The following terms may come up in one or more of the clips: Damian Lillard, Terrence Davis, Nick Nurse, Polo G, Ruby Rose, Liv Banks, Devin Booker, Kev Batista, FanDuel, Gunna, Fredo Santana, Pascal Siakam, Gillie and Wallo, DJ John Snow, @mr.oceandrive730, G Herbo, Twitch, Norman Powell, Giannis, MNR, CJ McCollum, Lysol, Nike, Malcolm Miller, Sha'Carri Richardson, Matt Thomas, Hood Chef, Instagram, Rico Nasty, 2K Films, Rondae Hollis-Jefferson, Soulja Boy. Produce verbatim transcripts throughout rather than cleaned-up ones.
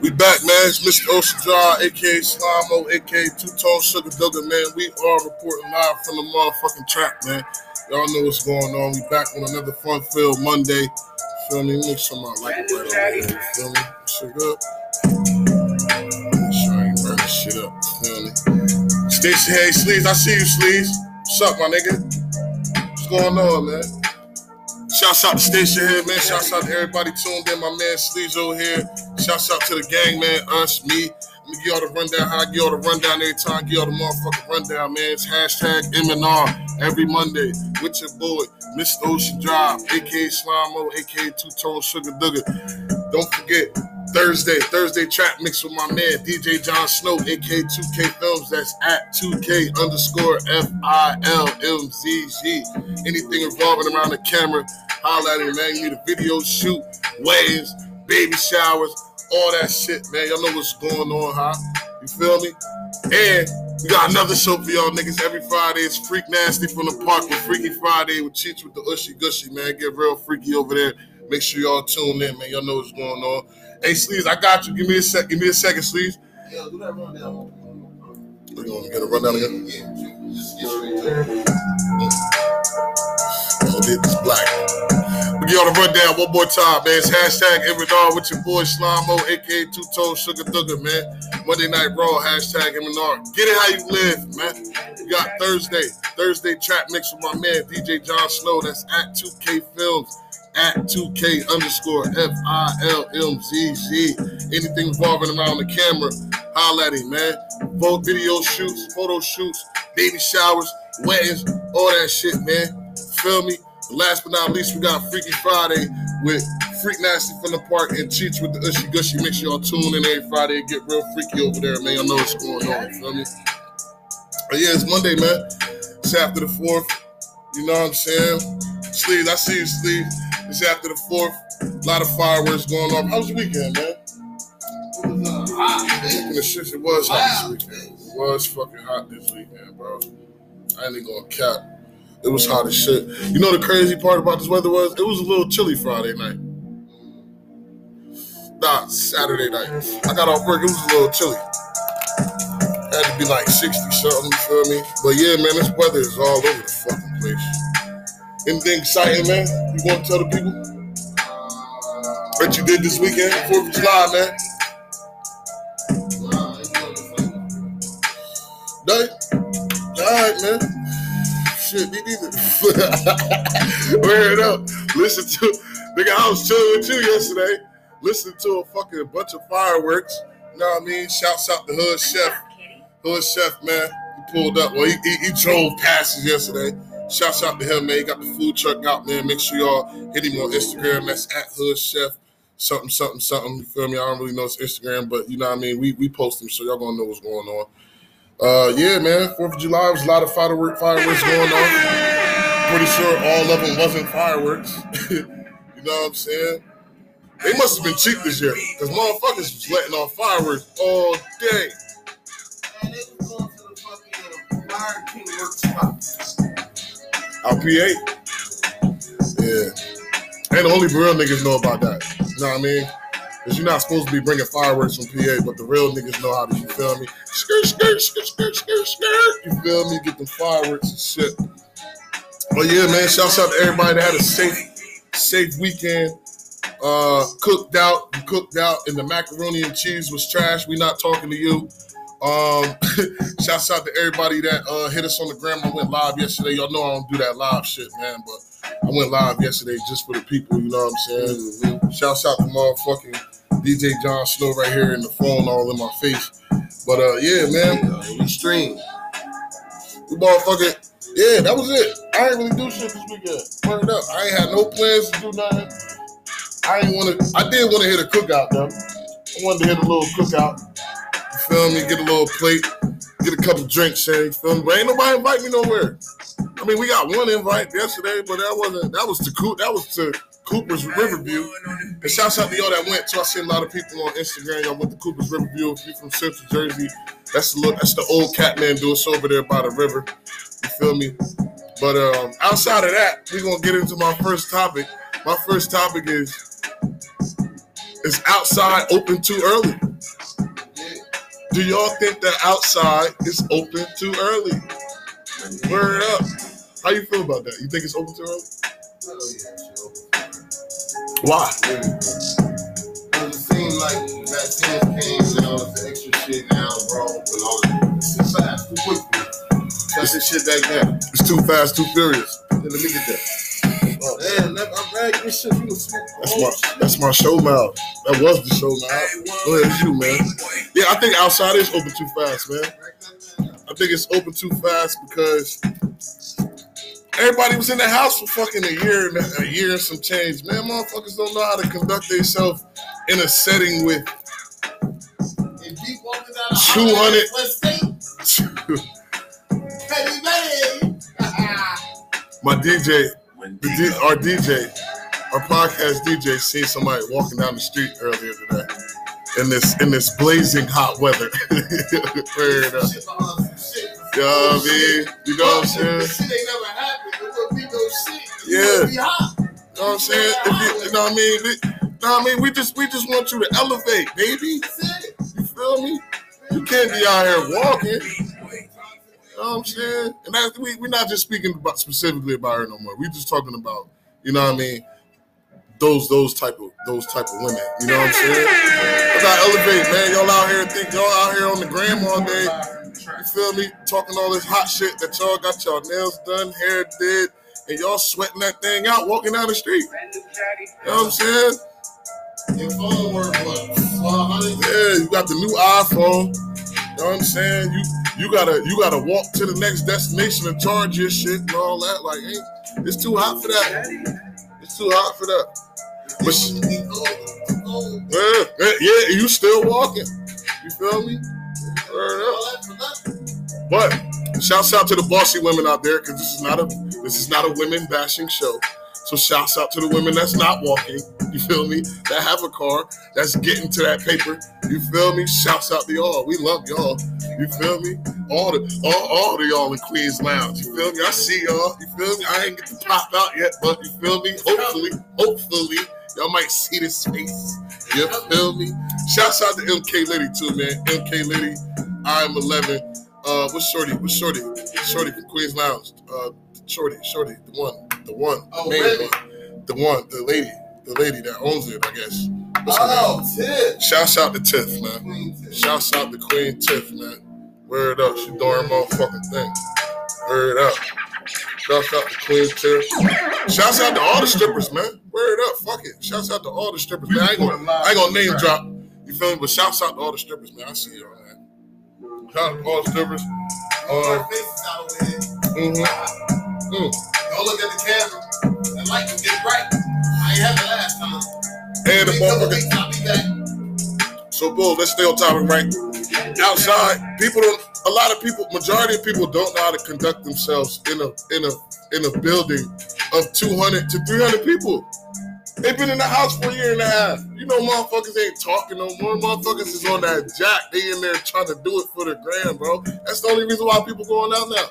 We back, man. It's Mister Ocean Jar, a k a. Slimo, a k a. Two-Tone Sugar Duggan, man. We are reporting live from the motherfucking trap, man. Y'all know what's going on. We back on another fun-filled Monday. Feel me? Make sure my light is right on, man. Feel me? Shit up. Make sure I ain't burning shit up. Feel me? Stacey, hey, Sleaze. I see you, Sleaze. What's up, my nigga? What's going on, man? Shouts out to Station here, man. Shouts out to everybody tuned in. My man Sleezo here. Shouts out to the gang, man. Us, me. Let me give y'all the rundown. How I give y'all the rundown every time. I give y'all the motherfucking rundown, man. It's hashtag M N R every Monday with your boy, Mister Ocean Drive, a k a. Slimo, a k a. Two-Tone Sugar Duggan. Don't forget, Thursday, Thursday trap mix with my man, D J John Snow, a k a. two K Films. That's at two K underscore F I L M Z Z. Anything revolving around the camera, holla at him, man. You need a video shoot, weddings, baby showers, all that shit, man. Y'all know what's going on, huh? You feel me? And we got another show for y'all niggas every Friday. It's Freak Nasty from the Park with Freaky Friday with Cheech with the Ushy Gushy, man. Get real freaky over there. Make sure y'all tune in, man. Y'all know what's going on. Hey, Sleaze, I got you. Give me a sec. Give me a second, Sleaze. Yeah, do that rundown. We're going to get a rundown again. Yeah, just get straight to it. Oh, this black. We get on the rundown one more time, man. It's hashtag M N R with your boy Slimo, a k a. Two-Tone Sugar Duggan, man. Monday Night Raw, hashtag M N R. Get it how you live, man. We got Thursday. Thursday trap mix with my man, D J John Snow. That's at two K Films. At two K underscore F I L M Z Z. Anything revolving around the camera, holla at him, man. Both video shoots, photo shoots, baby showers, weddings, all that shit, man. Feel me? And last but not least, we got Freaky Friday with Freak Nasty from the Park and Cheech with the Ushy Gushy. Make sure y'all tune in every Friday and get real freaky over there, man. Y'all know what's going on, feel me? But yeah, it's Monday, man. It's after the fourth. You know what I'm saying? Sleaze, I see you, Sleaze. It's after the fourth. A lot of fireworks going on. How was your weekend, man? It was uh, hot. The shit, it was wow. hot this weekend. It was fucking hot this weekend, bro. I ain't even gonna cap. It was hot as shit. You know the crazy part about this weather was? It was a little chilly Friday night. Nah, Saturday night. I got off work. It was a little chilly. It had to be like sixty something, you feel me? But yeah, man, this weather is all over the fucking place. Anything exciting, man? You want to tell the people what you did this weekend, Fourth of July, man? Day, all right, man. Shit, me neither. Wear it up. Listen to, nigga, I was chilling with you yesterday. Listening to a fucking bunch of fireworks. You know what I mean? Shouts out to Hood Chef. Hood Chef, man. He pulled up. Well, he he, he drove past us yesterday. Shouts out to him, man. He got the food truck out, man. Make sure y'all hit him on Instagram. That's at Hood Chef something, something, something. You feel me? I don't really know his Instagram, but you know what I mean? We we post him, so y'all going to know what's going on. Uh, yeah, man. Fourth of July was a lot of firework, fireworks going on. Pretty sure all of them wasn't fireworks. You know what I'm saying? They must have been cheap this year because motherfuckers was letting off fireworks all day. Man, they was going to the fucking Fire King workshop. Our P A, yeah, and the only real niggas know about that. You know what I mean? Cause you're not supposed to be bringing fireworks from P A, but the real niggas know how to. You feel me? Skirt, skirt, skirt, skirt, skirt, skirt. You feel me? Get them fireworks and shit. But yeah, man, shouts out to everybody that had a safe, safe weekend. Uh, cooked out, cooked out, and the macaroni and cheese was trash. We not talking to you. Um, shouts out to everybody that uh, hit us on the gram. I went live yesterday. Y'all know I don't do that live shit, man, but I went live yesterday just for the people, you know what I'm saying? Mm-hmm. Shouts out to motherfucking D J John Snow right here in the phone, all in my face. But uh, yeah, man, yeah, we streamed. We motherfucking, yeah, that was it. I ain't really do shit this weekend. Turn it up. I ain't had no plans to do nothing. I ain't want to, I did want to hit a cookout, though. I wanted to hit a little cookout. Feel me? Get a little plate, get a couple drinks, hey, feel me? But ain't nobody invite me nowhere. I mean, we got one invite yesterday, but that wasn't. That was to Coop. That was to Cooper's Riverview. And shouts out to y'all that went. So I see a lot of people on Instagram. Y'all went to Cooper's Riverview. If you from Central Jersey, that's the look. That's the old Catman do. It's over there by the river. You feel me? But um, outside of that, we're gonna get into my first topic. My first topic is Is outside open too early? Do y'all think that outside is open too early? Word up. How you feel about that? You think it's open too early? Oh, yeah, why? It seems like that ten came now, the extra shit now, bro, and all that. It's fast, too quick. That's the shit back down. It's too fast, too furious. Let me get that. Oh, man, I'm ready. This shit, you was that's my, that's my show mouth. That was the show mouth. Go ahead, it's you, man. Yeah, I think outside is open too fast, man. I think it's open too fast because everybody was in the house for fucking a year, a year and some change. Man, motherfuckers don't know how to conduct themselves in a setting with two hundred. My D J, our D J, our podcast D J, seen somebody walking down the street earlier today in this in this blazing hot weather. You know what I mean? You know what I'm saying? This shit ain't never happened. It wouldn't be no shit. It would be hot. You know what I'm saying? You know what I mean? We, you know what I mean? We just we just want you to elevate, baby. That's it. You feel me? You can't be out here walking. You know what I'm saying? And that, we we're not just speaking about specifically about her no more. We're just talking about, you know what I mean? Those those type of those type of women. You know what I'm saying? That's how elevate, man. Y'all out here think y'all out here on the gram all day. You feel me? Talking all this hot shit that y'all got y'all nails done, hair did, and y'all sweating that thing out walking down the street. You know what I'm saying? Your phone work what? Yeah, you got the new iPhone. You know what I'm saying? You you gotta you gotta walk to the next destination and charge your shit and all that. Like, ain't it's too hot for that. It's too hot for that. But she, yeah, yeah, you still walking. You feel me? But shouts out to the bossy women out there, because this is not a this is not a women bashing show. So shouts out to the women that's not walking, you feel me? That have a car, that's getting to that paper, you feel me? Shouts out to y'all. We love y'all, you feel me? All the all all of y'all in Queen's Lounge, you feel me? I see y'all, you feel me? I ain't get to pop out yet, but you feel me? Hopefully, hopefully, y'all might see this face. You feel me? Shouts out to M K Liddy too, man. M K Liddy, I'm eleven. Uh, what's Shorty? What's Shorty? Shorty from Queen's Lounge. Uh, Shorty, Shorty, the one, the one, the oh, main really? one, the one, the lady, the lady that owns it, I guess. What's oh, Tiff. Shouts out to Tiff, man. Tiff. Shouts out to Queen Tiff, man. Word up, she doing her motherfucking thing. Word up. Shouts out to Queen Tiff. Shouts out to all the strippers, man. Word up, fuck it. Shouts out to all the strippers, man. I ain't gonna, I ain't gonna name drop. You feel me? But shouts out to all the strippers, man. I see y'all, man. Shout out to all the strippers. Uh, mm-hmm. Mm. Don't look at the camera. That light can get bright. I ain't had the last time. And the motherfucker. So, bull, let's stay on topic, right? Outside, people don't. A lot of people, majority of people, don't know how to conduct themselves in a in a in a building of two hundred to three hundred people. They've been in the house for a year and a half. You know, motherfuckers ain't talking no more. Motherfuckers is on that jack. They in there trying to do it for the gram, bro. That's the only reason why people going out now.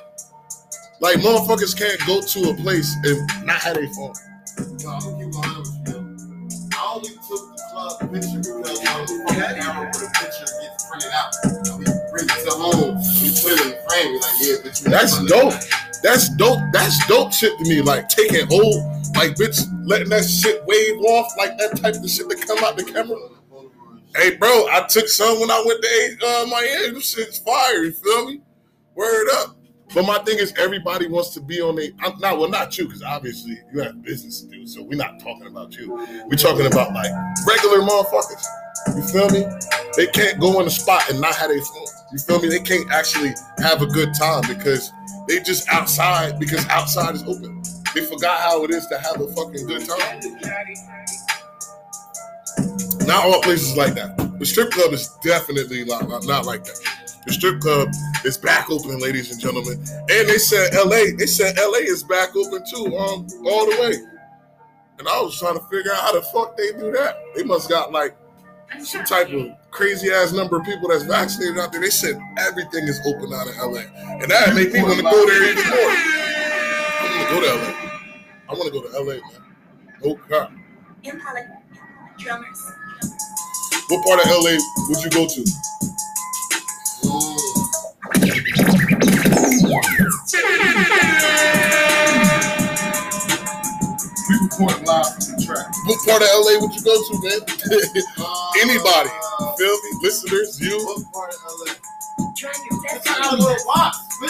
Like, motherfuckers can't go to a place and not have a phone. Yo, I'm gonna keep lying with you. I only took the club picture because I was on the camera where the picture gets printed out. Now we bring it to home. We put it in the frame. We like, yeah, bitch. That's dope. That's dope. That's dope shit to me. Like, taking old, like, bitch, letting that shit wave off, like that type of shit that come out the camera. Hey, bro, I took some when I went to uh, Miami. This shit's fire. You feel me? Word up. But my thing is, everybody wants to be on a. I'm not well, not you, because obviously you have business to do. So we're not talking about you. We're talking about like regular motherfuckers. You feel me? They can't go on the spot and not have their phone. You feel me? They can't actually have a good time because they just outside because outside is open. They forgot how it is to have a fucking good time. Not all places like that. The strip club is definitely not, not, not like that. The strip club is back open, ladies and gentlemen. And they said L A. They said L A is back open too, um, all the way. And I was trying to figure out how the fuck they do that. They must got like some type of crazy ass number of people that's vaccinated out there. They said everything is open out of L A. And that made me want to go there even more. I want to go to L A. I want to go to L A, man. Oh God. Drummers. What part of L A would you go to? We record live from the track. What part of L A would you go to, man? uh, Anybody. Uh, Feel me? Listeners, you. What part of L A? That's how I would walk. What do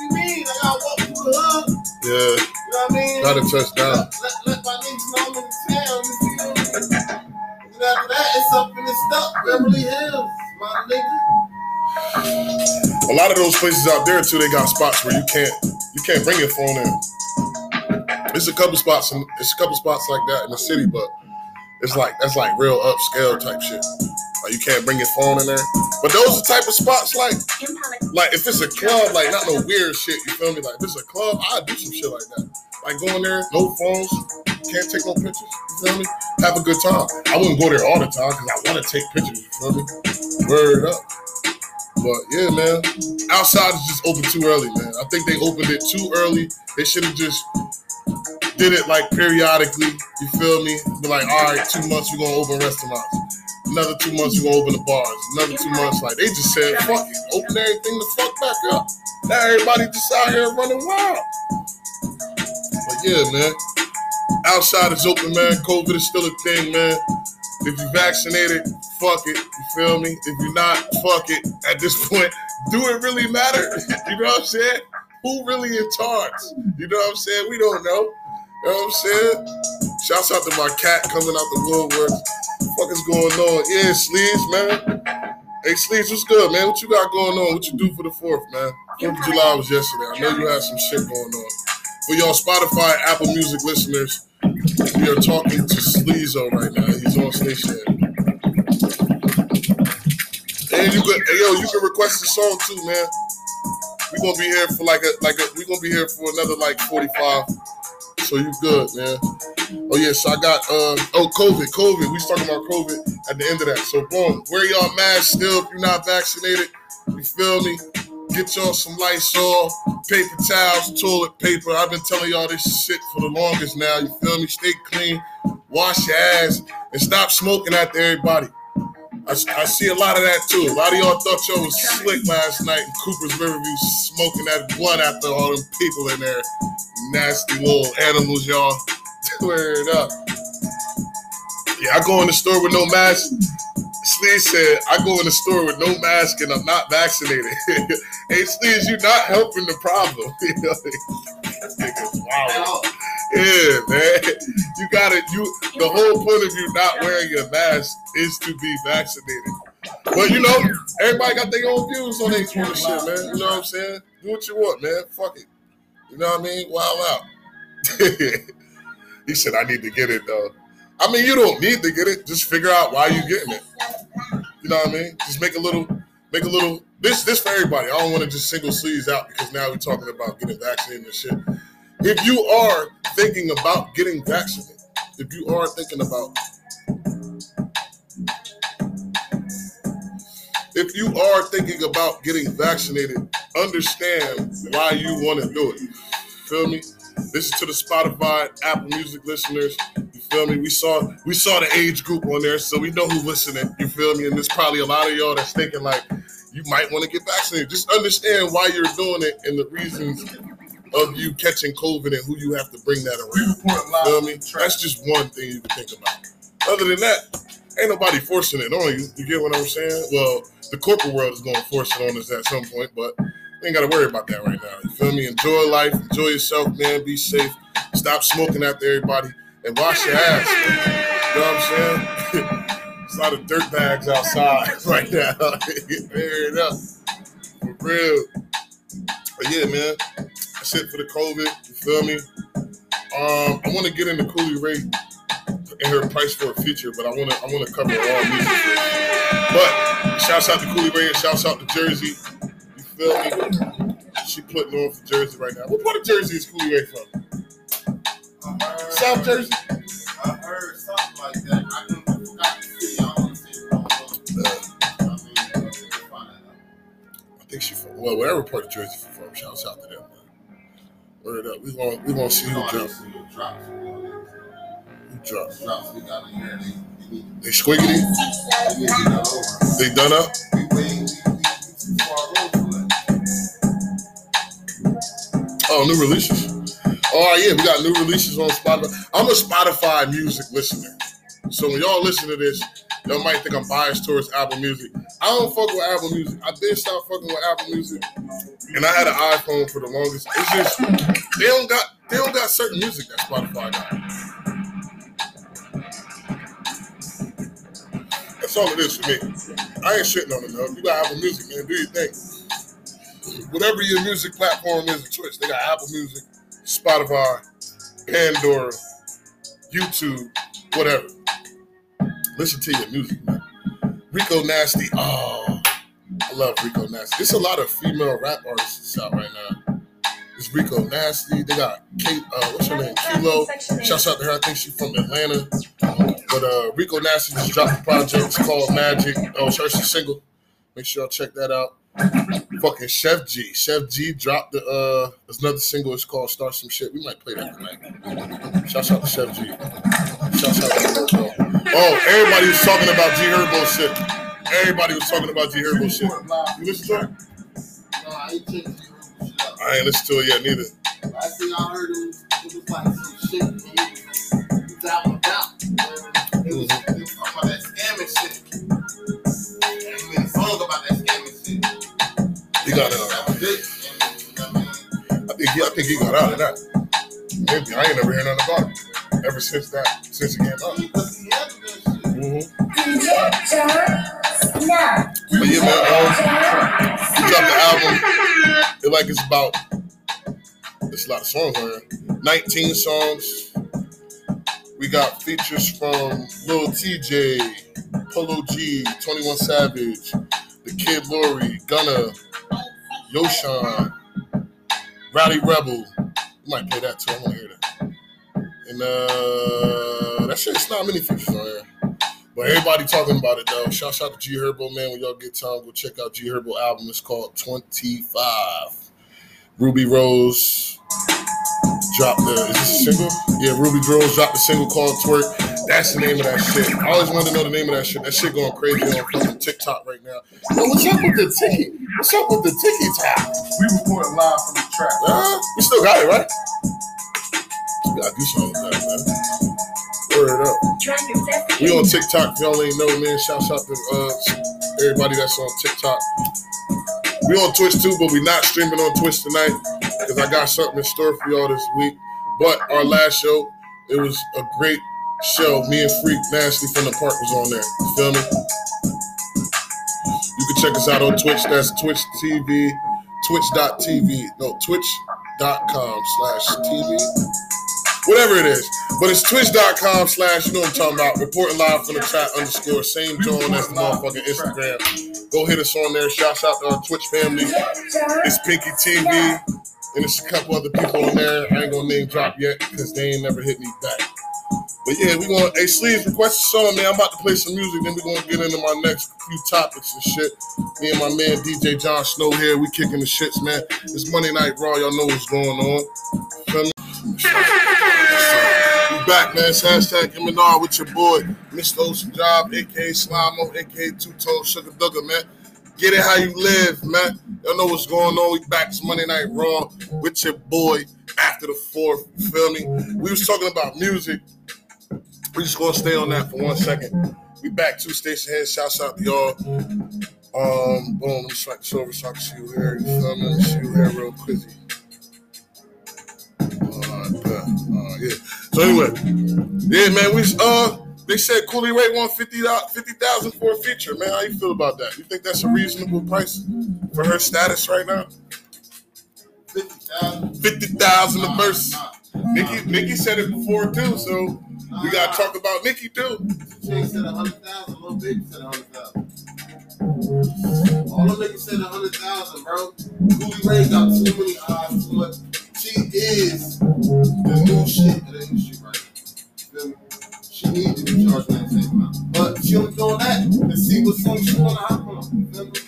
you mean? I gotta walk through the hood. Yeah. You know what I mean? Not a touchdown. Let, let, let my niggas know I'm in town. You know, and after that, it's up in the stuff. Beverly Hills, my nigga. A lot of those places out there too, they got spots where you can't you can't bring your phone in. There's a couple spots, and it's a couple spots like that in the city, but it's like that's like real upscale type shit. Like you can't bring your phone in there. But those are the type of spots like, like if it's a club, like not no weird shit, you feel me? Like if it's a club, I'll do some shit like that. Like going there, no phones, can't take no pictures, you feel me? Have a good time. I wouldn't go there all the time because I want to take pictures, you feel me? Word up. But yeah, man, outside is just open too early, man. I think they opened it too early. They should have just did it like periodically, you feel me? Be like, all right, two months we're going to open restaurants. Another two months we're going to open the bars. Another two months, like, they just said, fuck it. Open everything the fuck back up. Now everybody just out here running wild. But yeah, man, outside is open, man. COVID is still a thing, man. If you're vaccinated, fuck it. You feel me? If you're not, fuck it. At this point, do it really matter? You know what I'm saying? Who really in charge? You know what I'm saying? We don't know. You know what I'm saying? Shouts out to my cat coming out the woodwork. What the fuck is going on? Yeah, Sleeves, man. Hey, Sleeves, what's good, man? What you got going on? What you do for the fourth, man? fourth of July was yesterday. I know you had some shit going on. For y'all Spotify, Apple Music listeners, we are talking to Sleeves right now. He's on station. And you can, hey, yo, you can request a song too, man. We're gonna be here for like a like a. We're gonna be here for another like forty-five. So you good, man. Oh, yeah, so I got, uh, oh, COVID, COVID. We was talking about COVID at the end of that. So, boom, wear y'all mask still if you're not vaccinated. You feel me? Get y'all some Lysol, paper towels, toilet paper. I've been telling y'all this shit for the longest now. You feel me? Stay clean, wash your ass, and stop smoking at everybody. I, I see a lot of that, too. A lot of y'all thought y'all was slick last night in Cooper's Riverview smoking that blunt after all them people in there. Nasty little animals, y'all. Word up. Yeah, I go in the store with no mask. Sleeze said, I go in the store with no mask and I'm not vaccinated. Hey, Sleeze, you're not helping the problem. Wow. Yeah, man. You got it. You, the whole point of you not wearing your mask is to be vaccinated. But, you know, everybody got their own views on their Twitter shit, man. You know what I'm saying? Do what you want, man. Fuck it. You know what I mean? Wild out. He said, I need to get it, though. I mean, you don't need to get it. Just figure out why you're getting it. You know what I mean? Just make a little, make a little, this this for everybody. I don't want to just single Sleeves out because now we're talking about getting vaccinated and shit. If you are thinking about getting vaccinated, if you are thinking about, if you are thinking about getting vaccinated, understand why you want to do it. Feel me? This is to the Spotify, Apple Music listeners. You feel me? We saw we saw the age group on there, so we know who's listening. You feel me? And there's probably a lot of y'all that's thinking, like, you might want to get vaccinated. Just understand why you're doing it and the reasons of you catching COVID and who you have to bring that around. You feel me? That's just one thing you can think about. Other than that, ain't nobody forcing it on you. You get what I'm saying? Well, the corporate world is going to force it on us at some point, but ain't got to worry about that right now. You feel me? Enjoy life. Enjoy yourself, man. Be safe. Stop smoking after everybody. And wash your ass, man. You know what I'm saying? There's a lot of dirt bags outside right now. Get married up. For real. But yeah, man. That's it for the COVID. You feel me? Um, I want to get into Coi Leray and her price for a feature, but I want to I want to cover all music. But shouts out to Coi Leray and shouts out to Jersey. Feel me? She putting on for Jersey right now. What part of Jersey is Coi Leray from? Heard, South Jersey? I heard something like that. I don't know if I can see. I don't want to say wrong. I mean, I find out. I think she from, well, whatever part of Jersey she's from, shouts out to them. Word up. We gonna we gonna see who drops. Who drops? Who drops? We gotta hear these. They squiggity? They done up? Oh, new releases. Oh, yeah, we got new releases on Spotify. I'm a Spotify music listener. So when y'all listen to this, y'all might think I'm biased towards Apple Music. I don't fuck with Apple Music. I did stop fucking with Apple Music. And I had an iPhone for the longest. It's just, they don't got, they don't got certain music that Spotify got. That's all it is for me. I ain't shitting on it, though. You got Apple Music, man. Do your thing. Whatever your music platform is, a choice. They got Apple Music, Spotify, Pandora, YouTube, whatever. Listen to your music, man. Rico Nasty. Oh, I love Rico Nasty. There's a lot of female rap artists out right now. It's Rico Nasty. They got Kate, uh, what's her name? Kilo. Shouts out to her. I think she's from Atlanta. But uh, Rico Nasty just dropped a project. It's called Magic. Oh, it's her single. Make sure y'all check that out. Fucking Chef G. Chef G dropped the, uh, there's another single. It's called Start Some Shit. We might play that tonight. Shouts out to Chef G. Shouts out to Herbo. Oh, everybody was talking about G Herbo shit. Everybody was talking about G Herbo shit. You listen to it? No, I ain't checking G Herbo shit out. I ain't listened to it yet, neither. Last thing I heard it was like some shit, man. It's out and out. It was talking about that scamming shit. He made a song about that scamming shit. He got out of that. I think he, I think he got out of that. Maybe I ain't never heard nothing about it ever since that, since it came out. Mm-hmm. But yeah, man, um, he dropped the album. It like it's about. There's a lot of songs on here. Nineteen songs. We got features from Lil T J, Polo G, twenty-one Savage, The Kid Lori, Gunna, Yoshan, Rowdy Rebel. You might play that too. I want to hear that. And uh, that shit, it's not many features on here. But everybody talking about it though. Shout out to G Herbo, man. When y'all get time, go check out G Herbo album. It's called twenty-five. Ruby Rose dropped the, is this a single? Yeah, Ruby Rose dropped the single called Twerk. That's the name of that shit. I always wanted to know the name of that shit. That shit going crazy on fucking TikTok right now. Yo, what's up with the Tiki? What's up with the Tiki Top? We recording live from the track. Uh, we still got it, right? We gotta do something with that, man. Word up. We on TikTok, if y'all ain't know, man. Shout out to uh, everybody that's on TikTok. We on Twitch too, but we not streaming on Twitch tonight because I got something in store for y'all this week. But our last show, it was a great show. Me and Freak Nasty from the Park was on there. You feel me? You can check us out on Twitch. That's Twitch T V, twitch dot t v, no, twitch dot com slash T V. Whatever it is. But it's twitch dot com slash, you know what I'm talking about, reporting live from the chat underscore, same John as the motherfucking Instagram. Go hit us on there. Shouts out to our Twitch family. It's Pinky T V, and it's a couple other people on there. I ain't gonna name drop yet, because they ain't never hit me back. But yeah, we gonna, hey, Sleeves, request a song, man. I'm about to play some music, then we're gonna get into my next few topics and shit. Me and my man D J John Snow here, we kicking the shits, man. It's Monday Night Raw, y'all know what's going on. Back, man. It's hashtag M N R with your boy, Mister Ocean Job, a k a. Slimo, a k a. Two-Tone Sugar Dugger, man. Get it how you live, man. Y'all know what's going on. We back. It's Monday Night Raw with your boy after the fourth. You feel me? We was talking about music. We just going to stay on that for one second. We back to Station Head. Shouts out to y'all. Um, boom. Let me swipe this over so I can see you here. You feel me? Let me see you here real quickly. Uh, yeah. So anyway, yeah, man, we uh they said Coi Leray won fifty thousand for a feature, man. How you feel about that? You think that's a reasonable price for her status right now? fifty thousand fifty thousand a verse. Nikki, Nikki said it before too, so we gotta talk about Nikki too. She said a hundred thousand. Little baby said a hundred thousand. All the niggas said a hundred thousand, bro. Coi Leray got too many eyes to it. She is the new shit in the industry right now. She needs to be charged that same amount. But she was doing that to see what song she wanna hop on. Remember?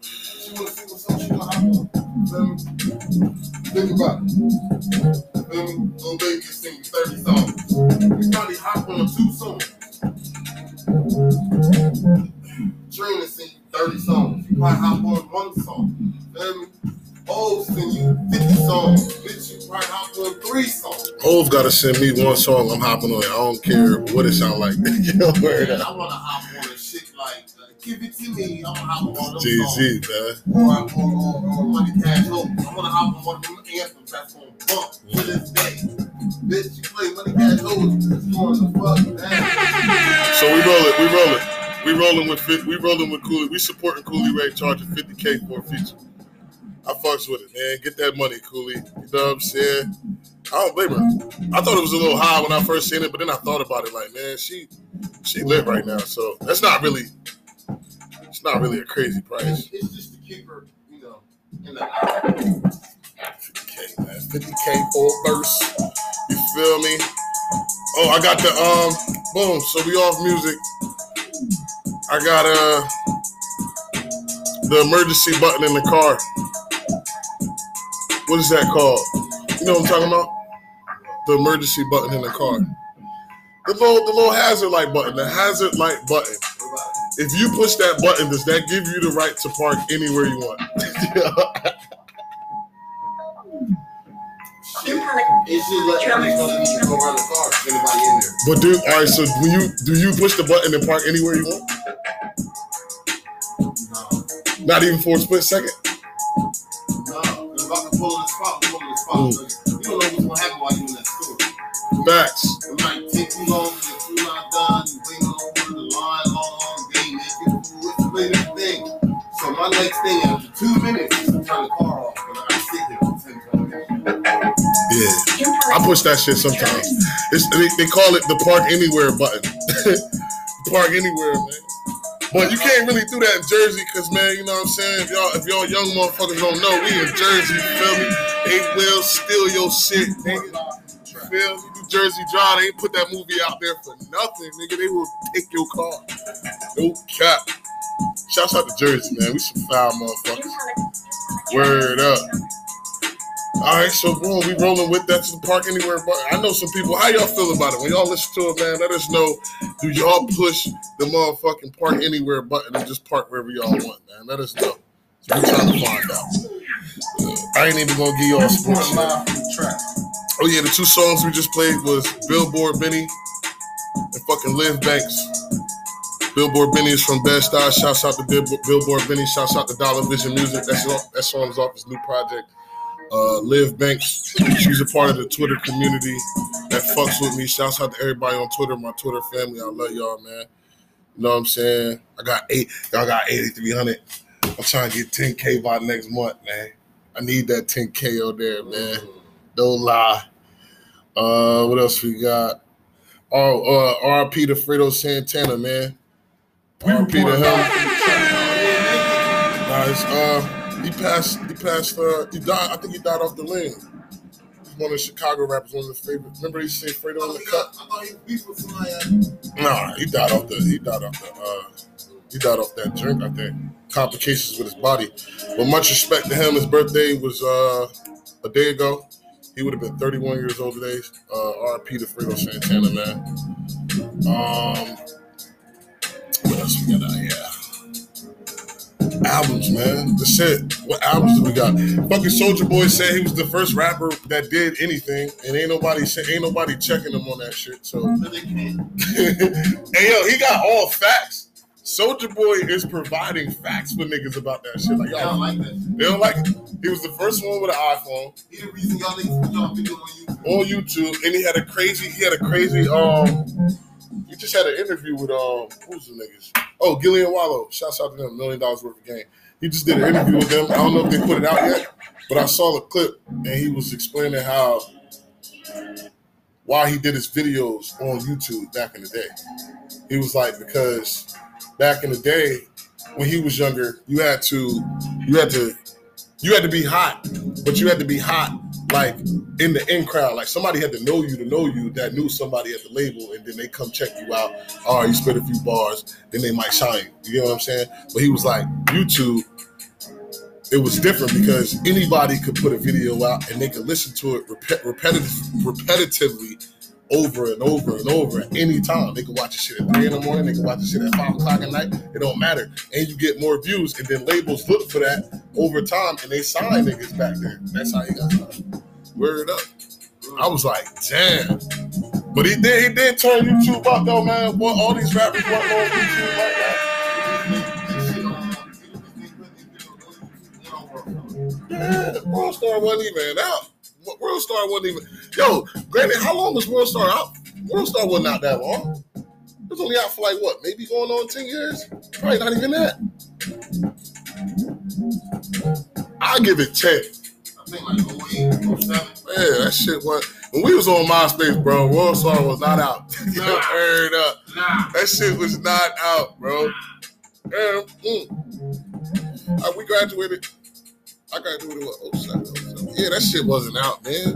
She wanna see what song she wanna hop on. Remember? Think about it. Remember? Little baby can sing thirty songs. We probably hop on two songs. stream and send you thirty songs. You probably hop on one song. Feel me? Hove send you fifty songs. Bitch, you probably hop on three songs. Hove gotta send me one song, I'm hopping on it. I don't care what it sound like. You know where it is. I wanna hop on a shit like like give it to me. I'm gonna hop on those G Z, songs. Man. Or I'm gonna on, on, on Money Cash Hope. I'm gonna hop on one of them anthems that's gonna bump to this day. Bitch, you play Money Cash Hope. You on the fuck, man. So we roll it, we roll it. We rolling with we rolling with Coi. We supporting Coi Leray charging fifty K for a feature. I fucks with it, man. Get that money, Coi. You know what I'm saying? I don't blame her. I thought it was a little high when I first seen it, but then I thought about it like, man, she she lit right now. So that's not really it's not really a crazy price. It's just to keep her, you know, in the fifty K, man. fifty K for a verse. You feel me? Oh, I got the um boom. So we off music. I got uh, the emergency button in the car. What is that called? You know what I'm talking about? The emergency button in the car. The little, the little hazard light button, the hazard light button. If you push that button, does that give you the right to park anywhere you want? It's just like everybody's gonna go around the car. Anybody in there? But dude, all right. So do you do you push the button and park anywhere you want? No. Not even for a split second. No. Cause if I can pull in the spot, pull in the spot. Mm. So you don't know what's gonna happen while you in that store. Facts. It might take too long. The food not done. You waiting on the line long. They make it food. It's later the thing. So my next thing after two minutes is to turn the car off. And I sit there for ten minutes. Yeah, I push that shit sometimes. It's, they, they call it the park anywhere button. Park anywhere, man. But you can't really do that in Jersey, cause man, you know what I'm saying? If y'all, if y'all young motherfuckers don't know, we in Jersey, you feel me? They will steal your shit, nigga. You feel me? New Jersey John, they ain't put that movie out there for nothing, nigga. They will take your car. No cap. Shouts out to Jersey, man. We some foul motherfuckers. Word up. All right, so boom, we rolling with that to the park anywhere. But I know some people. How y'all feel about it? When y'all listen to it, man, let us know. Do y'all push the motherfucking park anywhere button and just park wherever y'all want, man? Let us know. So we're trying to find out. I ain't even gonna give y'all sports. Oh yeah, the two songs we just played was Billboard Benny and fucking Liv Banks. Billboard Benny is from Best Style. Shouts out to Billboard Benny. Shouts out to Dollar Vision Music. That's off, that song is off his new project. Uh, Liv Banks, she's a part of the Twitter community that fucks with me. Shouts out to everybody on Twitter, my Twitter family. I love y'all, man. You know what I'm saying? I got eight. Y'all got eighty-three hundred. I'm trying to get ten K by next month, man. I need that ten K out there, man. Don't lie. Uh, what else we got? Oh, uh, R I P to Fredo Santana, man. R I P to him. Nice. Uh. He passed, he passed, uh, he died, I think he died off the land. He's one of the Chicago rappers, one of the favorite. Remember he said Fredo in the Cut? I thought he was beef with somebody. Nah, he died off the, he died off the, uh, he died off that drink, I think. Complications with his body. But much respect to him, his birthday was, uh, a day ago. He would have been thirty-one years old today. Uh, R I P to Fredo Santana, man. Um, what else we got out here? Albums, man. That's it. What albums do we got? Fucking Soulja Boy said he was the first rapper that did anything, and ain't nobody say, ain't nobody checking him on that shit. So, hey yo, he got all facts. Soulja Boy is providing facts for niggas about that shit. Like y'all don't like that. They don't like it. He was the first one with an iPhone. He the reason y'all niggas put y'all video on YouTube. On YouTube, and he had a crazy. He had a crazy. Um, he just had an interview with um, who's the niggas? Oh, Gillie and Wallo. Shouts out to them. Million dollars worth of game. He just did an interview with them. I don't know if they put it out yet, but I saw the clip, and he was explaining how why he did his videos on YouTube back in the day. He was like, because back in the day when he was younger, you had to you had to you had to be hot, but you had to be hot like in the in crowd. Like somebody had to know you to know you that knew somebody at the label, and then they come check you out. All right, you spit a few bars, then they might shine. You know what I'm saying? But he was like, YouTube, it was different because anybody could put a video out and they could listen to it repet- repetitive, repetitively over and over and over at any time. They can watch this shit at three in the morning. They can watch this shit at five o'clock at night. It don't matter. And you get more views, and then labels look for that over time, and they sign niggas back there. That's how you got it. Word up. I was like, damn. But he did, he did turn YouTube up though, man. What all these rappers want on YouTube right now? Yeah, World Star wasn't even out. World Star wasn't even. Yo, granted, how long was World Star out? World Star wasn't out that long. It was only out for like what, maybe going on ten years? Probably not even that. I give it ten. I think like oh eight, oh seven. Yeah, that shit was. When we was on MySpace, bro, World Star was not out. Nah. Heard up. Nah. That shit was not out, bro. Nah. And, mm, I, we graduated. I graduated what? oh seven, oh seven. Yeah, that shit wasn't out, man.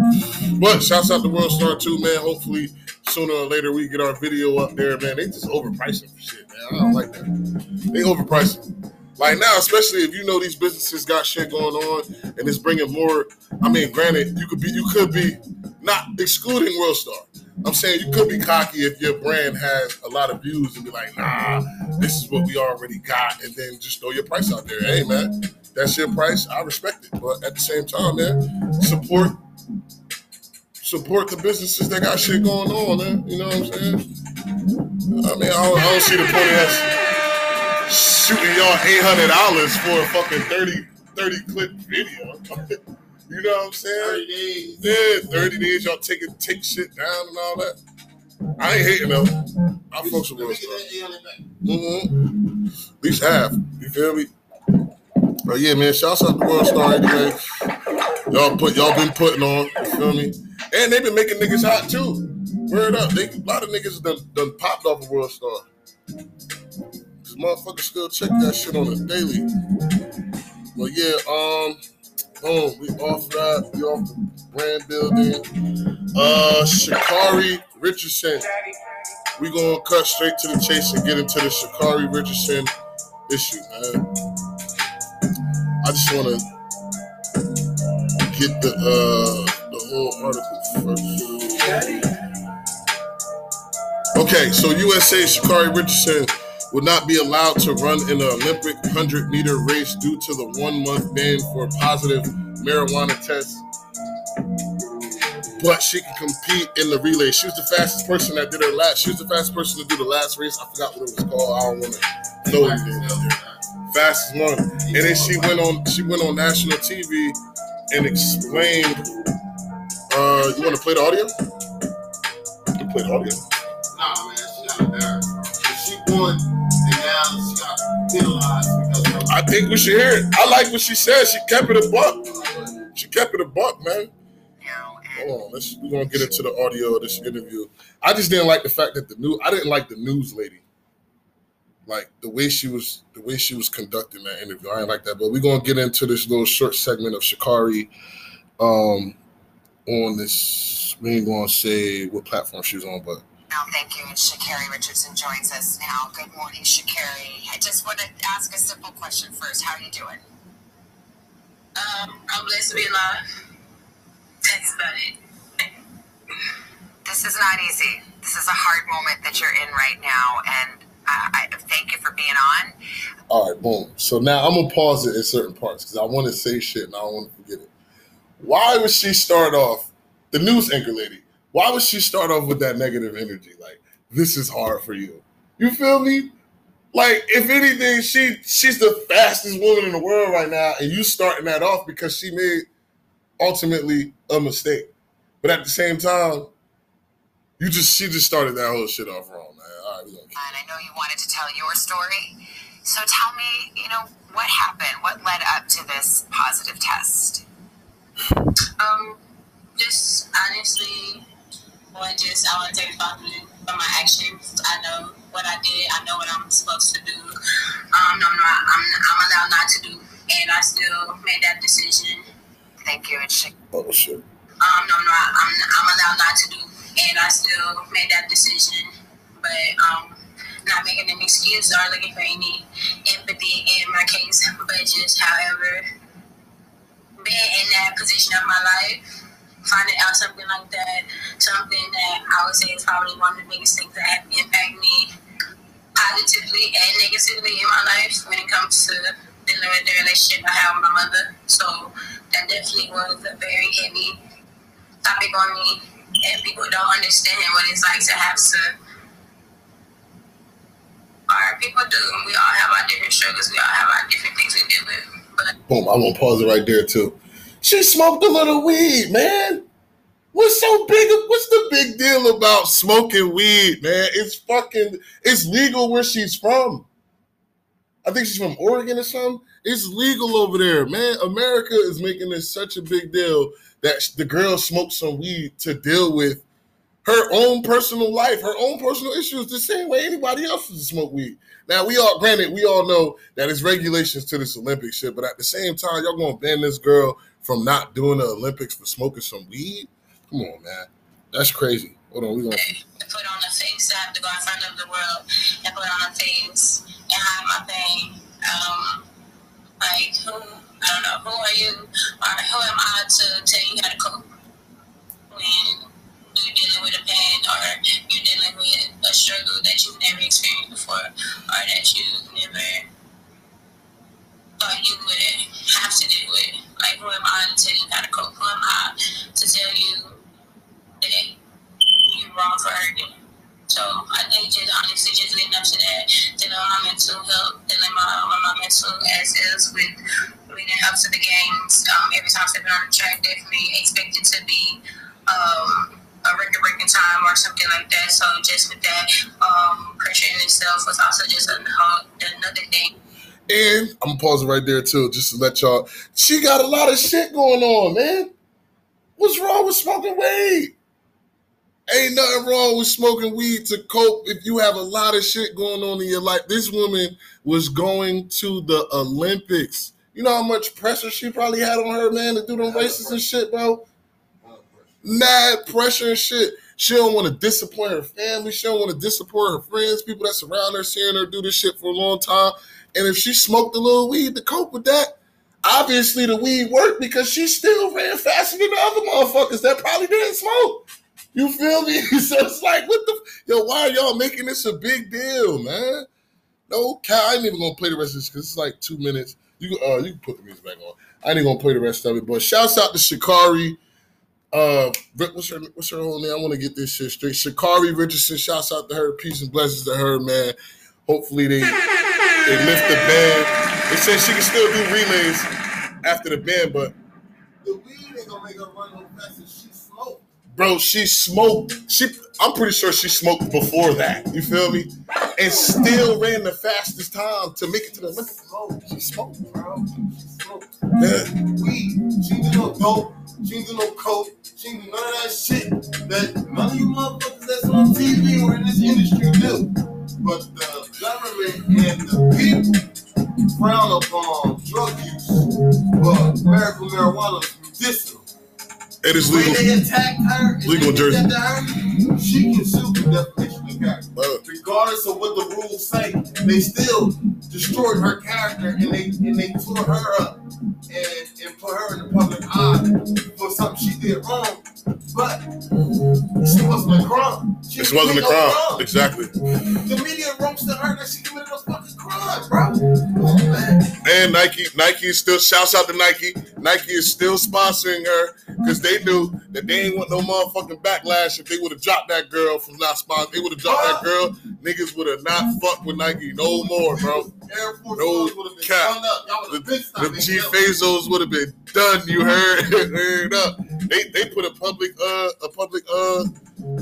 But shouts out to World Star too, man. Hopefully sooner or later we get our video up there, man. They just overpricing for shit, man. I don't like that. They overpricing. Like now, especially if you know these businesses got shit going on and it's bringing more. I mean, granted, you could be, you could be not excluding World Star. I'm saying you could be cocky if your brand has a lot of views and be like, nah, this is what we already got, and then just throw your price out there. Hey, man, that's your price. I respect it, but at the same time, man, support, support the businesses that got shit going on, man. You know what I'm saying? I mean, I don't, I don't see the point of that. Shooting y'all eight hundred dollars for a fucking thirty, thirty clip video. You know what I'm saying? thirty days. Yeah, thirty days. Y'all take, it, take shit down and all that. I ain't hating them. I fucks with World Star. Mm-hmm. At least half. You feel me? But yeah, man, shouts out to World Star anyway. Y'all, put, y'all been putting on. You feel me? And they been making niggas hot too. Word up. They, a lot of niggas done, done popped off of World Star. Motherfuckers still check that shit on a daily. But yeah, um, boom, we off that, we off the brand building. Uh, Sha'Carri Richardson. We gonna cut straight to the chase and get into the Sha'Carri Richardson issue, man. I just wanna get the uh the whole article first. Okay, so U S A Sha'Carri Richardson will not be allowed to run in an Olympic one hundred meter race due to the one-month ban for a positive marijuana test. But she can compete in the relay. She was the fastest person that did her last. She was the fastest person to do the last race. I forgot what it was called. I don't want to throw it in. Fastest one. And then she went on. She went on national T V and explained. Uh, you want to play the audio? You play the audio? Nah, man, she's not there. She won. I think we should hear it. I like what she said. She kept it a buck. She kept it a buck, man. Hold on, let's, we're gonna get into the audio of this interview. I just didn't like the fact that the new. I didn't like the news lady. Like the way she was, the way she was conducting that interview. I didn't like that. But we're gonna get into this little short segment of Sha'Carri. Um, on this, we ain't gonna say what platform she's on, but. Now, thank you, and Sha'Carri Richardson joins us now. Good morning, Sha'Carri. I just want to ask a simple question first. How are you doing? Um, I'm blessed to be alive. That's about it. This is not easy. This is a hard moment that you're in right now, and I, I thank you for being on. All right, boom. So now I'm going to pause it in certain parts because I want to say shit and I don't want to forget it. Why would she start off, the news anchor lady, why would she start off with that negative energy? Like, this is hard for you. You feel me? Like, if anything, she she's the fastest woman in the world right now, and you starting that off because she made, ultimately, a mistake. But at the same time, you just she just started that whole shit off wrong, man. All right, we're gonna keep it. And I know you wanted to tell your story. So tell me, you know, what happened? What led up to this positive test? Um, just honestly... Well, just I want to take responsibility for my actions. I know what I did. I know what I'm supposed to do. Um, I'm not. I'm, I'm allowed not to do, and I still made that decision. Thank you and shit. Oh shit. Um, I'm not. I'm, I'm allowed not to do, and I still made that decision. But um, not making an excuse or looking for any empathy in my case, but just however, being in that position of my life. Finding out something like that, something that I would say it's probably one of the biggest things that have impacted me positively and negatively in my life when it comes to the, the relationship I have with my mother. So that definitely was a very heavy topic on me, and people don't understand what it's like to have to. All right, people do. We all have our different struggles. We all have our different things we deal with. But boom, I'm gonna pause it right there too. She smoked a little weed, man. What's so big? What's the big deal about smoking weed, man? It's fucking, it's legal where she's from. I think she's from Oregon or something. It's legal over there, man. America is making this such a big deal that the girl smoked some weed to deal with her own personal life, her own personal issues, the same way anybody else would smoke weed. Now, we all, granted, we all know that it's regulations to this Olympic shit, but at the same time, y'all gonna ban this girl from not doing the Olympics for smoking some weed? Come on, man. That's crazy. Hold on, we gonna put on a face. I have to go in front of the world and put on a face and hide my thing. Um, like, who, I don't know, who are you, or who am I to tell you how to cope when you're dealing with a pain or you're dealing with a struggle that you've never experienced before or that you never thought you would have to deal with. Like, who am I to tell you how to cope? Who am I to tell you that you're wrong for hurting? So I think just honestly just leading up to that, dealing with my mental health, dealing my, with my mental as is with leading up to the games. Um, every time stepping on the track, definitely expected to be um, a record-breaking time or something like that. So just with that, um, pressure in itself was also just another thing. And I'm pausing right there too, just to let y'all. She got a lot of shit going on, man. What's wrong with smoking weed? Ain't nothing wrong with smoking weed to cope if you have a lot of shit going on in your life. This woman was going to the Olympics. You know how much pressure she probably had on her, man, to do them races and shit, bro? Mad pressure and shit. She don't want to disappoint her family. She don't want to disappoint her friends, people that surround her, seeing her do this shit for a long time. And if she smoked a little weed to cope with that, obviously the weed worked because she still ran faster than the other motherfuckers that probably didn't smoke. You feel me? So it's like, what the? Yo, why are y'all making this a big deal, man? No, Cal, I ain't even going to play the rest of this because it's like two minutes. You, uh, you can put the music back on. I ain't going to play the rest of it. But shouts out to Sha'Carri. Uh, what's her what's her whole name? I want to get this shit straight. Sha'Carri Richardson, shouts out to her. Peace and blessings to her, man. Hopefully they... They lift the ban. They said she can still do relays after the ban, but the weed ain't gonna make her run no faster. She smoked. Bro, she smoked. She, I'm pretty sure she smoked before that. You feel me? And still ran the fastest time to make it to the Olympics. She smoked, bro. She smoked. Man. Weed. She didn't do no dope. She didn't do no coke. She didn't do none of that shit that none of you motherfuckers that's on T V or in this industry do. But the government and the people frown upon drug use, but medical marijuana is medicinal. It is legal. When they attacked her, and legal they attacked her, she can sue for defamation of character. Regardless of what the rules say, they still destroyed her character and they and they tore her up and, and put her in the public eye for something she did wrong. But she wasn't a crime. She this wasn't a no crime. crime. Exactly. The media roasted her that she committed a fucking crime, bro. Oh, man. And Nike, Nike is still, shouts out to Nike. Nike is still sponsoring her because they knew that they ain't want no motherfucking backlash if they would have dropped that girl from not sponsoring. They would have dropped uh, that girl. Niggas would have not fucked with Nike no more, bro. Air Force no cap. The, the G Fazos would have been done. You heard, heard up. They they put a public uh a public uh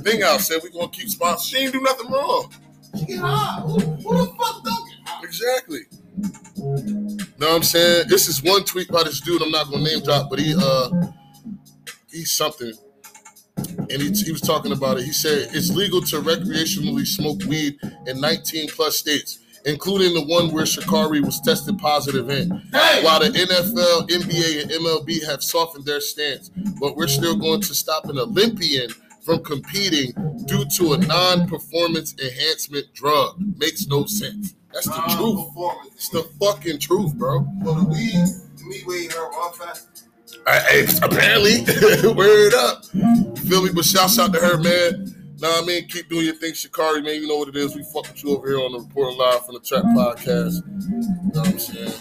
thing out said we gonna keep sponsoring. She ain't do nothing wrong. She get high. Who, who the fuck don't get high? Exactly. Know what I'm saying? This is one tweet by this dude. I'm not gonna name drop, but he uh he's something. And he, he was talking about it. He said it's legal to recreationally smoke weed in nineteen plus states, including the one where Sha'Carri was tested positive in. Hey! While the N F L, N B A, and M L B have softened their stance, but we're still going to stop an Olympian from competing due to a non-performance enhancement drug. Makes non no sense. That's the truth. It's the fucking truth, bro. Well, the weed, the weed weighed her off fast. I, I, apparently, word up. You feel me? But shouts out to her, man. Know what I mean? Keep doing your thing, Sha'Carri, man. You know what it is. We fuck with you over here on the Reporter Live from the Trap Podcast. You know what I'm saying?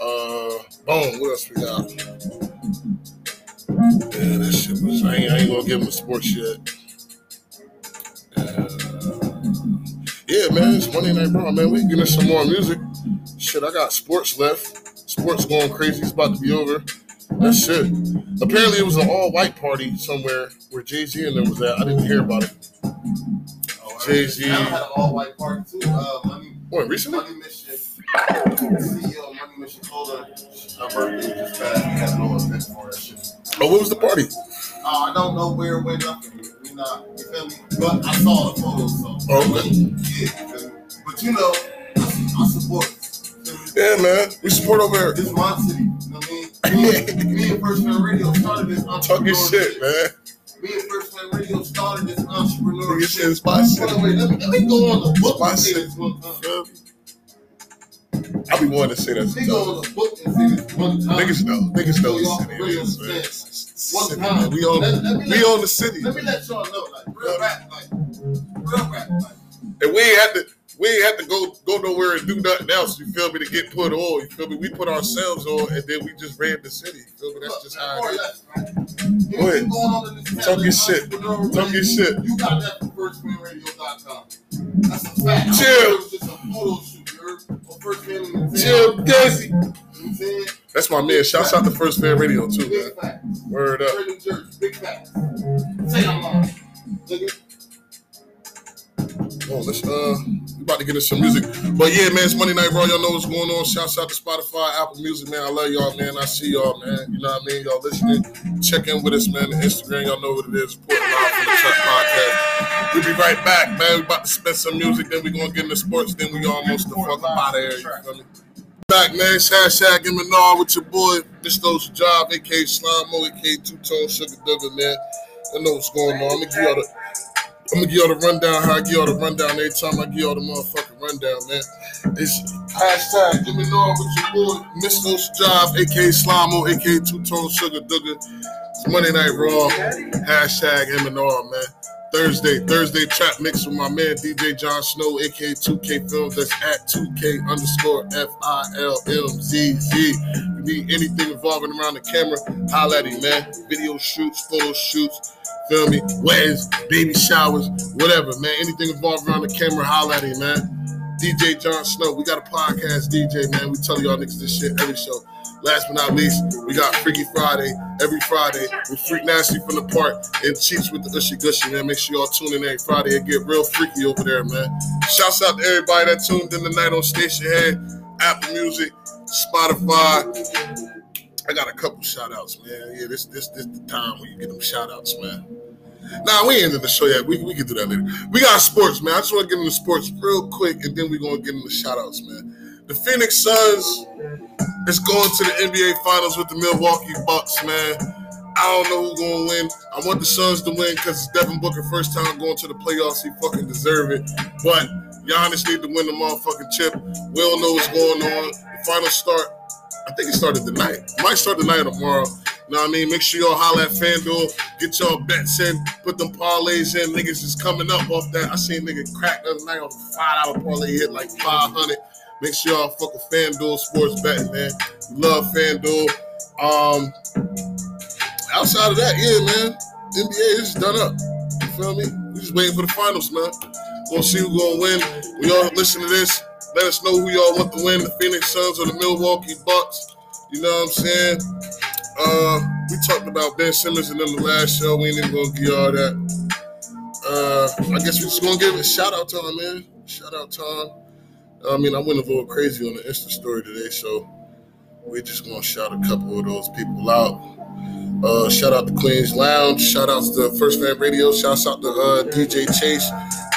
Uh, boom, what else we got? Yeah, that shit was... I ain't, I ain't gonna give him a sports yet. Uh, yeah, man, it's Monday Night Raw, man. We can get in some more music. Shit, I got sports left. Sports going crazy. It's about to be over. That's it. Apparently, it was an all-white party somewhere where Jay-Z and them was at. I didn't hear about it. Oh, Jay-Z. I had an all-white party, too. Uh, Money, what, recently? Money Mission. C E O of Money Mission told her her birthday just passed. We had no event for that shit. Oh, what was the party? Uh, I don't know where it went up. We not, you feel me? But I saw the photos, so. Oh, okay. Yeah, you feel me? But, you know, I support. Yeah, man. We support over here. This is my city. You know what I mean? Me and First Man Radio started this entrepreneur shit, shit, man. Me and First Man Radio started this entrepreneur shit. It's my shit. Wait, let me, let me go on the book and say this one time. I be wanting to say that. Let me go on the book and say this one time. Niggas know. Niggas know the city. One time. We own the city. Let me let y'all know. Like, real rap. Like, real rap. Like. And we ain't have to... We ain't have to go go nowhere and do nothing else, you feel me, to get put on, you feel me? We put ourselves on, and then we just ran the city, you feel me? That's look, just how it is. Less, go ahead. Talk your shit. Talk your shit. You got that from first man radio dot com. That's a fact. Chill. It was just a photo shoot, you heard? Chill, Casey. You know what I'm saying? That's my man. Shouts out to First Man Radio, too, big man. Facts. Word up. Big facts. Big facts. Say I'm on. Nigga. Oh, let's uh, we about to get into some music, but yeah, man, it's Monday Night Raw. Y'all know what's going on. Shouts out to Spotify, Apple Music, man. I love y'all, man. I see y'all, man. You know what I mean? Y'all listening? Check in with us, man. The Instagram, y'all know what it is. Report Live from the Chuck Podcast. We'll be right back, man. We about to spend some music, then we gonna get into sports, then we almost the fuck out of here. You feel me? Back, man. It's hashtag M N R with your boy, Mister Job, aka Slime Mo, aka Two Tone Sugar Dugger, man. I know what's going on. I'm gonna give y'all the. I'm gonna give y'all the rundown how I give y'all the rundown every time I give y'all the motherfucking rundown, man. It's hashtag give me know with your boy, Mister Job, aka Slimo, aka Two Tone Sugar Dugger. It's Monday Night Raw. Hashtag M N R, man. Thursday, Thursday trap mix with my man D J John Snow, aka two K Films. That's at two K underscore F I L M Z Z. If you need anything involving around the camera, holla at him, man. Video shoots, photo shoots. Feel me? Weddings, baby showers, whatever, man. Anything involved around the camera, holla at him, man. D J John Snow. We got a podcast, D J, man. We tell y'all niggas this shit every show. Last but not least, we got Freaky Friday every Friday with Freak Nasty from the Park and Cheats with the Gushy Gushy, man. Make sure y'all tune in every Friday and get real freaky over there, man. Shouts out to everybody that tuned in tonight on Station Head, Apple Music, Spotify. I got a couple shout-outs, man. Yeah, this this this the time when you get them shout-outs, man. Nah, we ain't in the show yet. We, we can do that later. We got sports, man. I just want to get into sports real quick, and then we're going to get into shout-outs, man. The Phoenix Suns is going to the N B A Finals with the Milwaukee Bucks, man. I don't know who's going to win. I want the Suns to win because it's Devin Booker first time going to the playoffs. He fucking deserve it. But Giannis need to win the motherfucking chip. We all know what's going on. The final start. I think it started tonight. Might start tonight or tomorrow. You know what I mean? Make sure y'all holler at FanDuel. Get y'all bets in. Put them parlays in. Niggas is coming up off that. I seen nigga crack the other night on a five dollar parlay. Hit like five hundred. Make sure y'all fuck with FanDuel sports betting, man. Love FanDuel. Um, outside of that, yeah, man. N B A is done up. You feel me? We just waiting for the finals, man. Gonna see who's gonna win. When y'all listen to this, let us know who y'all want to win, the Phoenix Suns or the Milwaukee Bucks. You know what I'm saying? Uh, we talked about Ben Simmons in the last show. We ain't even going to give y'all that. Uh, I guess we just going to give it a shout-out to him, man. Shout-out to him. I mean, I went a little crazy on the Insta story today, so we just going to shout a couple of those people out. Uh, shout-out to Queen's Lounge. Shout-outs to First Man Radio. Shouts out to uh, D J Chase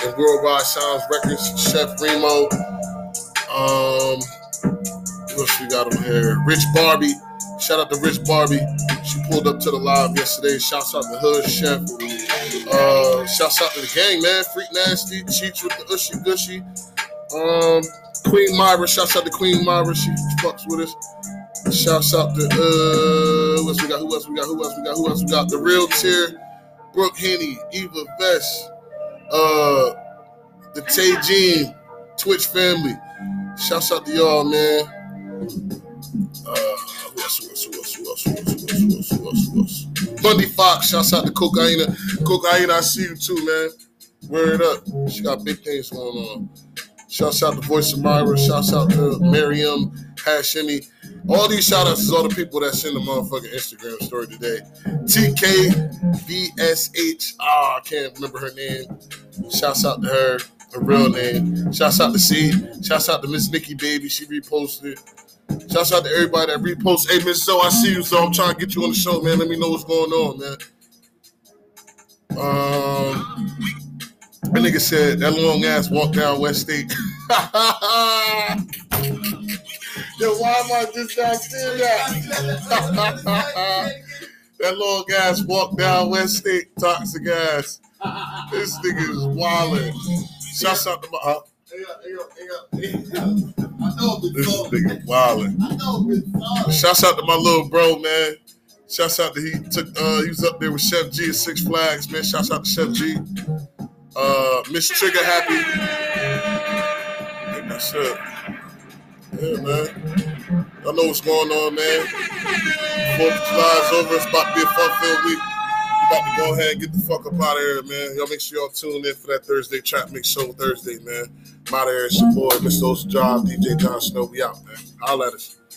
and Worldwide Sounds Records, Chef Remo. Um, what else we got on here? Rich Barbie. Shout out to Rich Barbie. She pulled up to the live yesterday. Shouts out to Hood Chef. Uh, shouts out to the gang, man. Freak Nasty. Cheats with the Ushy Gushy. Um, Queen Myra. Shouts out to Queen Myra. She fucks with us. Shouts out to, uh, what else we got? Who else we got? Who else we got? Who else we got? The Real Tier. Brooke Henny. Eva Vest. uh, the Taegin Twitch family. Shouts out to y'all, man. Uh, who else, who else, who else, who else, who else, who else, who else, who else? Bundy Fox, shouts out to Cocaina. Cocaina, I see you too, man. Word up. She got big things going on. Shouts out to Voice of Myra. Shouts out to Miriam Hashemi. All these shout-outs is all the people that's in the motherfucking Instagram story today. T K V S H. Ah, I can't remember her name. Shouts out to her. Her real name. Shouts out to C. Shouts out to Miss Nikki Baby. She reposted. Shouts out to everybody that reposts. Hey, Miss Zoe, I see you, so I'm trying to get you on the show, man. Let me know what's going on, man. Um, that nigga said that long ass walk down West State. Yo, why am I just not seeing that? That long ass walk down West State, toxic ass. This nigga is wildin'. Shouts out to my. Uh, this nigga wildin'. Shouts out to my little bro, man. Shouts out to he took. Uh, he was up there with Chef G at Six Flags, man. Shouts out to Chef G. Uh, Miss Trigger Happy. That's it. Yeah, man. I know what's going on, man. Fourth of July's over. It's about to be a fun-filled week. About to go ahead and get the fuck up out of here, man. Y'all make sure y'all tune in for that Thursday Trap Mix Show Thursday, man. I'm out of here. It's your boy, Mister Osa Job, D J John Snow. We out, man. Holla at us.